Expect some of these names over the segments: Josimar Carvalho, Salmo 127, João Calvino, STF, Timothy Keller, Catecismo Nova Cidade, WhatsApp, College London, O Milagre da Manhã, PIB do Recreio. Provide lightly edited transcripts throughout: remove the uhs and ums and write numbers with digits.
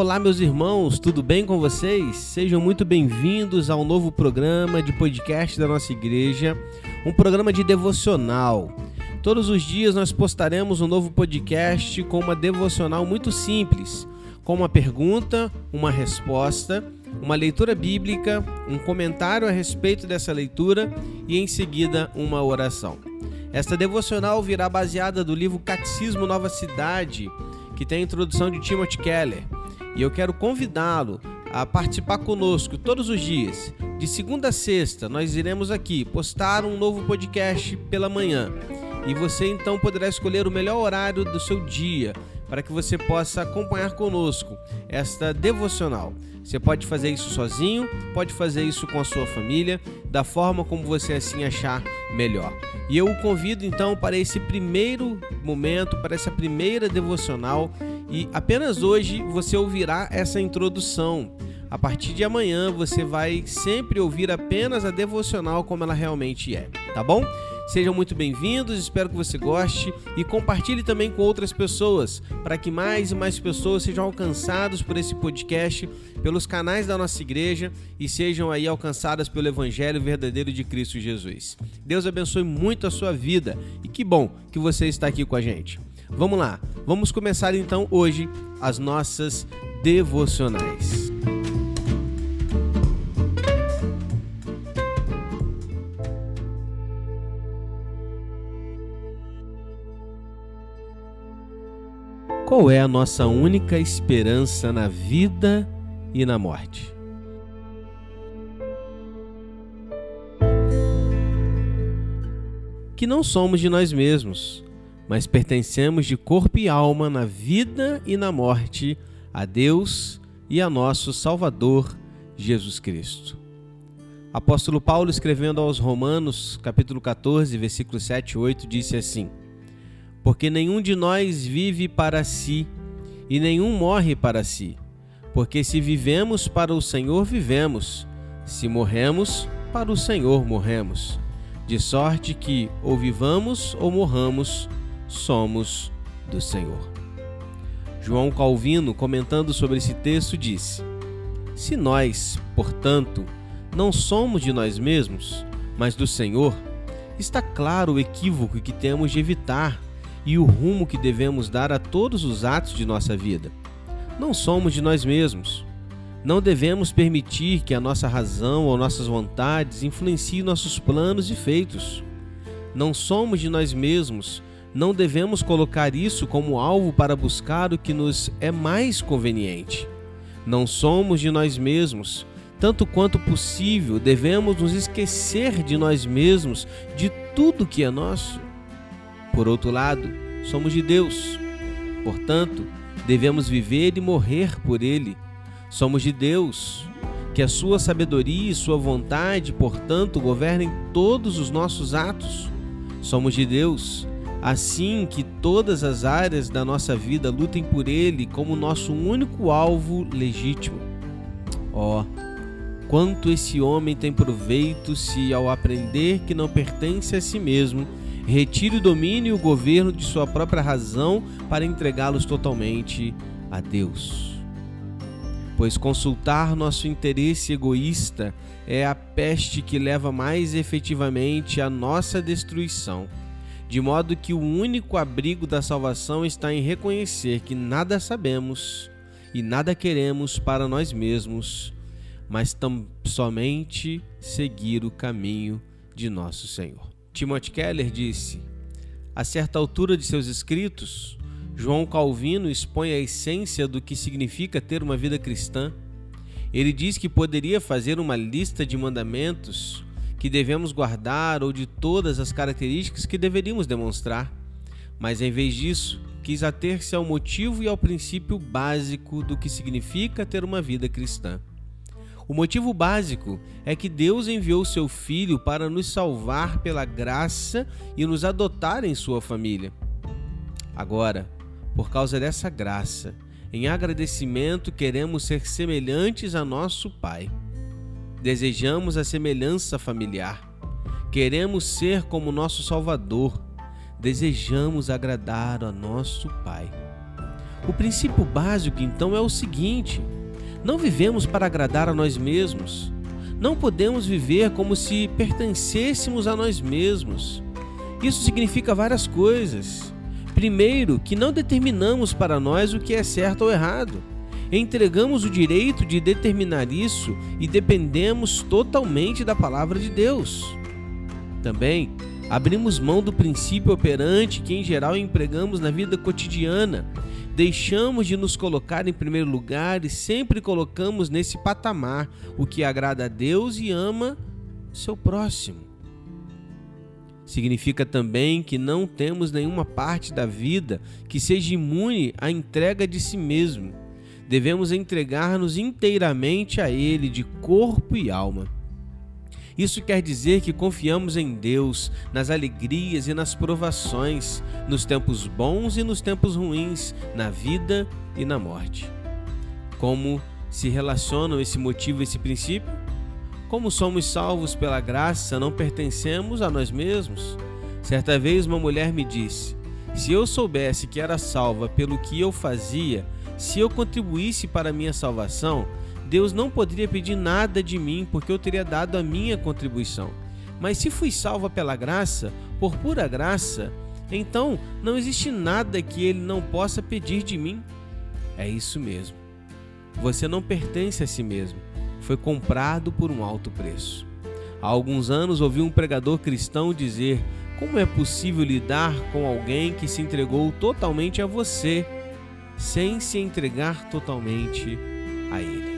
Olá, meus irmãos, tudo bem com vocês? Sejam muito bem-vindos ao novo programa de podcast da nossa igreja, um programa de devocional. Todos os dias nós postaremos um novo podcast com uma devocional muito simples, com uma pergunta, uma resposta, uma leitura bíblica, um comentário a respeito dessa leitura e, em seguida, uma oração. Esta devocional virá baseada do livro Catecismo Nova Cidade, que tem a introdução de Timothy Keller. E eu quero convidá-lo a participar conosco todos os dias. De segunda a sexta, nós iremos aqui postar um novo podcast pela manhã. E você, então, poderá escolher o melhor horário do seu dia para que você possa acompanhar conosco esta devocional. Você pode fazer isso sozinho, pode fazer isso com a sua família, da forma como você assim achar melhor. E eu o convido, então, para esse primeiro momento, para essa primeira devocional. E apenas hoje você ouvirá essa introdução. A partir de amanhã você vai sempre ouvir apenas a devocional como ela realmente é, tá bom? Sejam muito bem-vindos, espero que você goste e compartilhe também com outras pessoas, para que mais e mais pessoas sejam alcançadas por esse podcast, pelos canais da nossa igreja e sejam aí alcançadas pelo Evangelho verdadeiro de Cristo Jesus. Deus abençoe muito a sua vida e que bom que você está aqui com a gente. Vamos lá, vamos começar então hoje as nossas devocionais. Qual é a nossa única esperança na vida e na morte? Que não somos de nós mesmos, mas pertencemos de corpo e alma na vida e na morte a Deus e a nosso Salvador Jesus Cristo. Apóstolo Paulo, escrevendo aos Romanos, capítulo 14, versículo 7 e 8, disse assim: porque nenhum de nós vive para si, e nenhum morre para si. Porque se vivemos, para o Senhor vivemos. Se morremos, para o Senhor morremos. De sorte que, ou vivamos ou morramos, somos do Senhor. João Calvino, comentando sobre esse texto, disse: se nós, portanto, não somos de nós mesmos, mas do Senhor, está claro o equívoco que temos de evitar e o rumo que devemos dar a todos os atos de nossa vida. Não somos de nós mesmos. Não devemos permitir que a nossa razão ou nossas vontades influenciem nossos planos e feitos. Não somos de nós mesmos. Não devemos colocar isso como alvo para buscar o que nos é mais conveniente. Não somos de nós mesmos. Tanto quanto possível, devemos nos esquecer de nós mesmos, de tudo que é nosso. Por outro lado, somos de Deus, portanto, devemos viver e morrer por Ele. Somos de Deus, que a sua sabedoria e sua vontade, portanto, governem todos os nossos atos. Somos de Deus, assim que todas as áreas da nossa vida lutem por Ele como nosso único alvo legítimo. Oh, quanto esse homem tem proveito se, ao aprender que não pertence a si mesmo, retire o domínio e o governo de sua própria razão para entregá-los totalmente a Deus. Pois consultar nosso interesse egoísta é a peste que leva mais efetivamente à nossa destruição, de modo que o único abrigo da salvação está em reconhecer que nada sabemos e nada queremos para nós mesmos, mas somente seguir o caminho de nosso Senhor. Timothy Keller disse: a certa altura de seus escritos, João Calvino expõe a essência do que significa ter uma vida cristã. Ele diz que poderia fazer uma lista de mandamentos que devemos guardar ou de todas as características que deveríamos demonstrar, mas em vez disso, quis ater-se ao motivo e ao princípio básico do que significa ter uma vida cristã. O motivo básico é que Deus enviou seu Filho para nos salvar pela graça e nos adotar em sua família. Agora, por causa dessa graça, em agradecimento queremos ser semelhantes a nosso Pai. Desejamos a semelhança familiar. Queremos ser como nosso Salvador. Desejamos agradar a nosso Pai. O princípio básico, então, é o seguinte: não vivemos para agradar a nós mesmos. Não podemos viver como se pertencêssemos a nós mesmos. Isso significa várias coisas. Primeiro, que não determinamos para nós o que é certo ou errado. Entregamos o direito de determinar isso e dependemos totalmente da palavra de Deus. Também, abrimos mão do princípio operante que em geral empregamos na vida cotidiana. Deixamos de nos colocar em primeiro lugar e sempre colocamos nesse patamar o que agrada a Deus e ama seu próximo. Significa também que não temos nenhuma parte da vida que seja imune à entrega de si mesmo. Devemos entregar-nos inteiramente a Ele, de corpo e alma. Isso quer dizer que confiamos em Deus, nas alegrias e nas provações, nos tempos bons e nos tempos ruins, na vida e na morte. Como se relacionam esse motivo e esse princípio? Como somos salvos pela graça, não pertencemos a nós mesmos. Certa vez uma mulher me disse: se eu soubesse que era salva pelo que eu fazia, se eu contribuísse para a minha salvação, Deus não poderia pedir nada de mim, porque eu teria dado a minha contribuição. Mas se fui salva pela graça, por pura graça, então não existe nada que Ele não possa pedir de mim. É isso mesmo. Você não pertence a si mesmo. Foi comprado por um alto preço. Há alguns anos ouvi um pregador cristão dizer: como é possível lidar com alguém que se entregou totalmente a você, sem se entregar totalmente a Ele?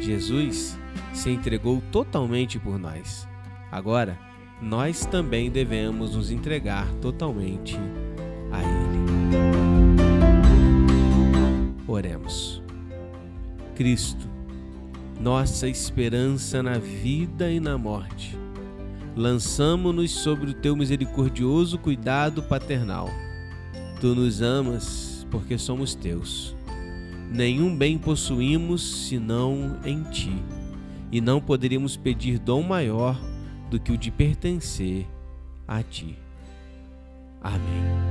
Jesus se entregou totalmente por nós. Agora, nós também devemos nos entregar totalmente a Ele. Oremos. Cristo, nossa esperança na vida e na morte, lançamo-nos sobre o Teu misericordioso cuidado paternal. Tu nos amas, porque somos Teus. Nenhum bem possuímos senão em Ti, e não poderíamos pedir dom maior do que o de pertencer a Ti. Amém.